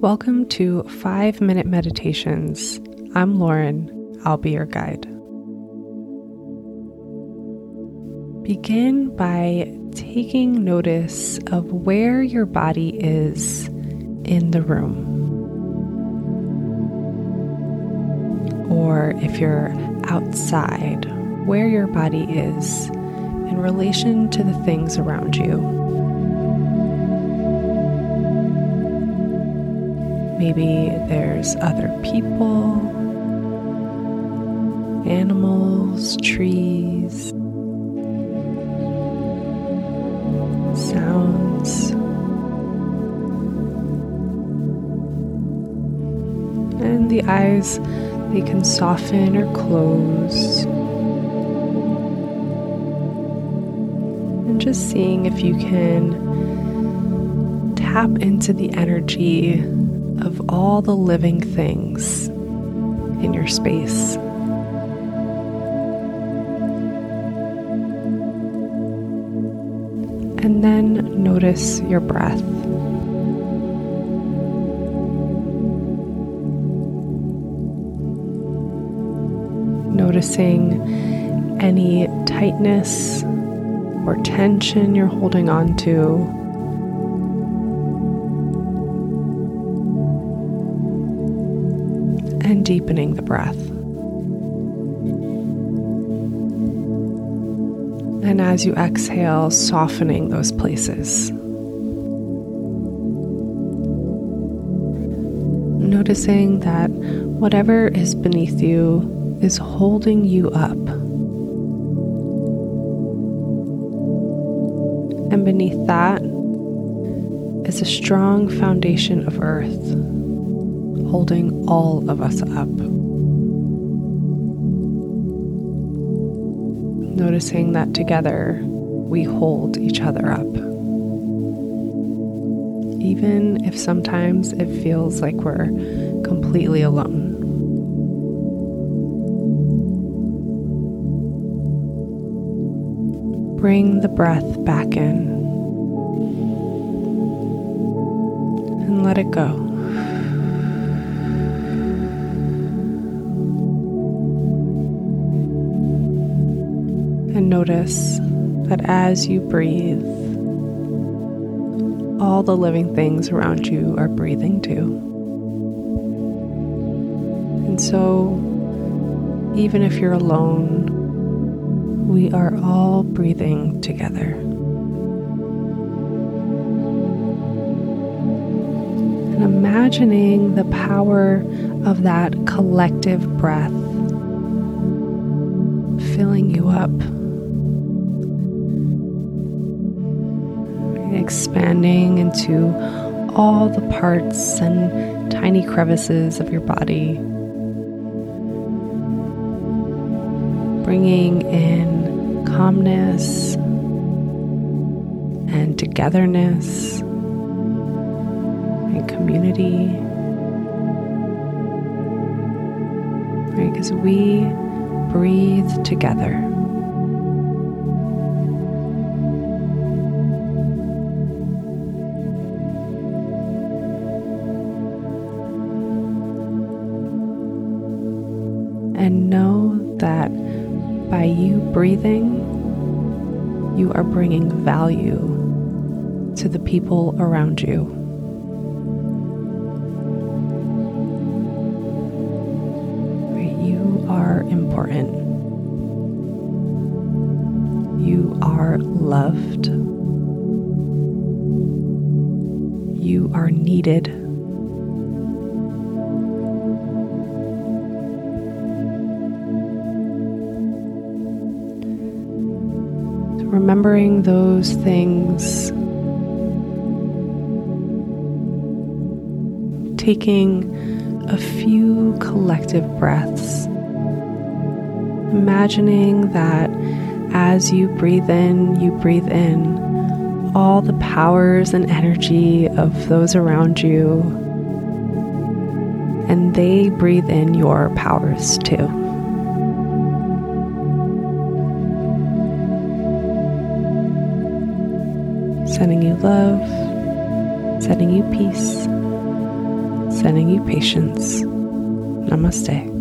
Welcome to 5-Minute Meditations. I'm Lauren. I'll be your guide. Begin by taking notice of where your body is in the room. Or if you're outside, where your body is in relation to the things around you. Maybe there's other people, animals, trees, sounds, and the eyes, they can soften or close, and just seeing if you can tap into the energy of all the living things in your space. And then notice your breath. Noticing any tightness or tension you're holding on to. And deepening the breath. And as you exhale, softening those places. Noticing that whatever is beneath you is holding you up. And beneath that is a strong foundation of earth, holding all of us up. Noticing that together we hold each other up. Even if sometimes it feels like we're completely alone. Bring the breath back in. And let it go. And notice that as you breathe, all the living things around you are breathing too. And so, even if you're alone, we are all breathing together. And imagining the power of that collective breath filling you up. Expanding into all the parts and tiny crevices of your body, bringing in calmness and togetherness and community, right? Because we breathe together. And know that by you breathing, you are bringing value to the people around you. You are important. You are loved. You are needed. Remembering those things, taking a few collective breaths, imagining that as you breathe in all the powers and energy of those around you, and they breathe in your powers too. Sending you love, sending you peace, sending you patience. Namaste.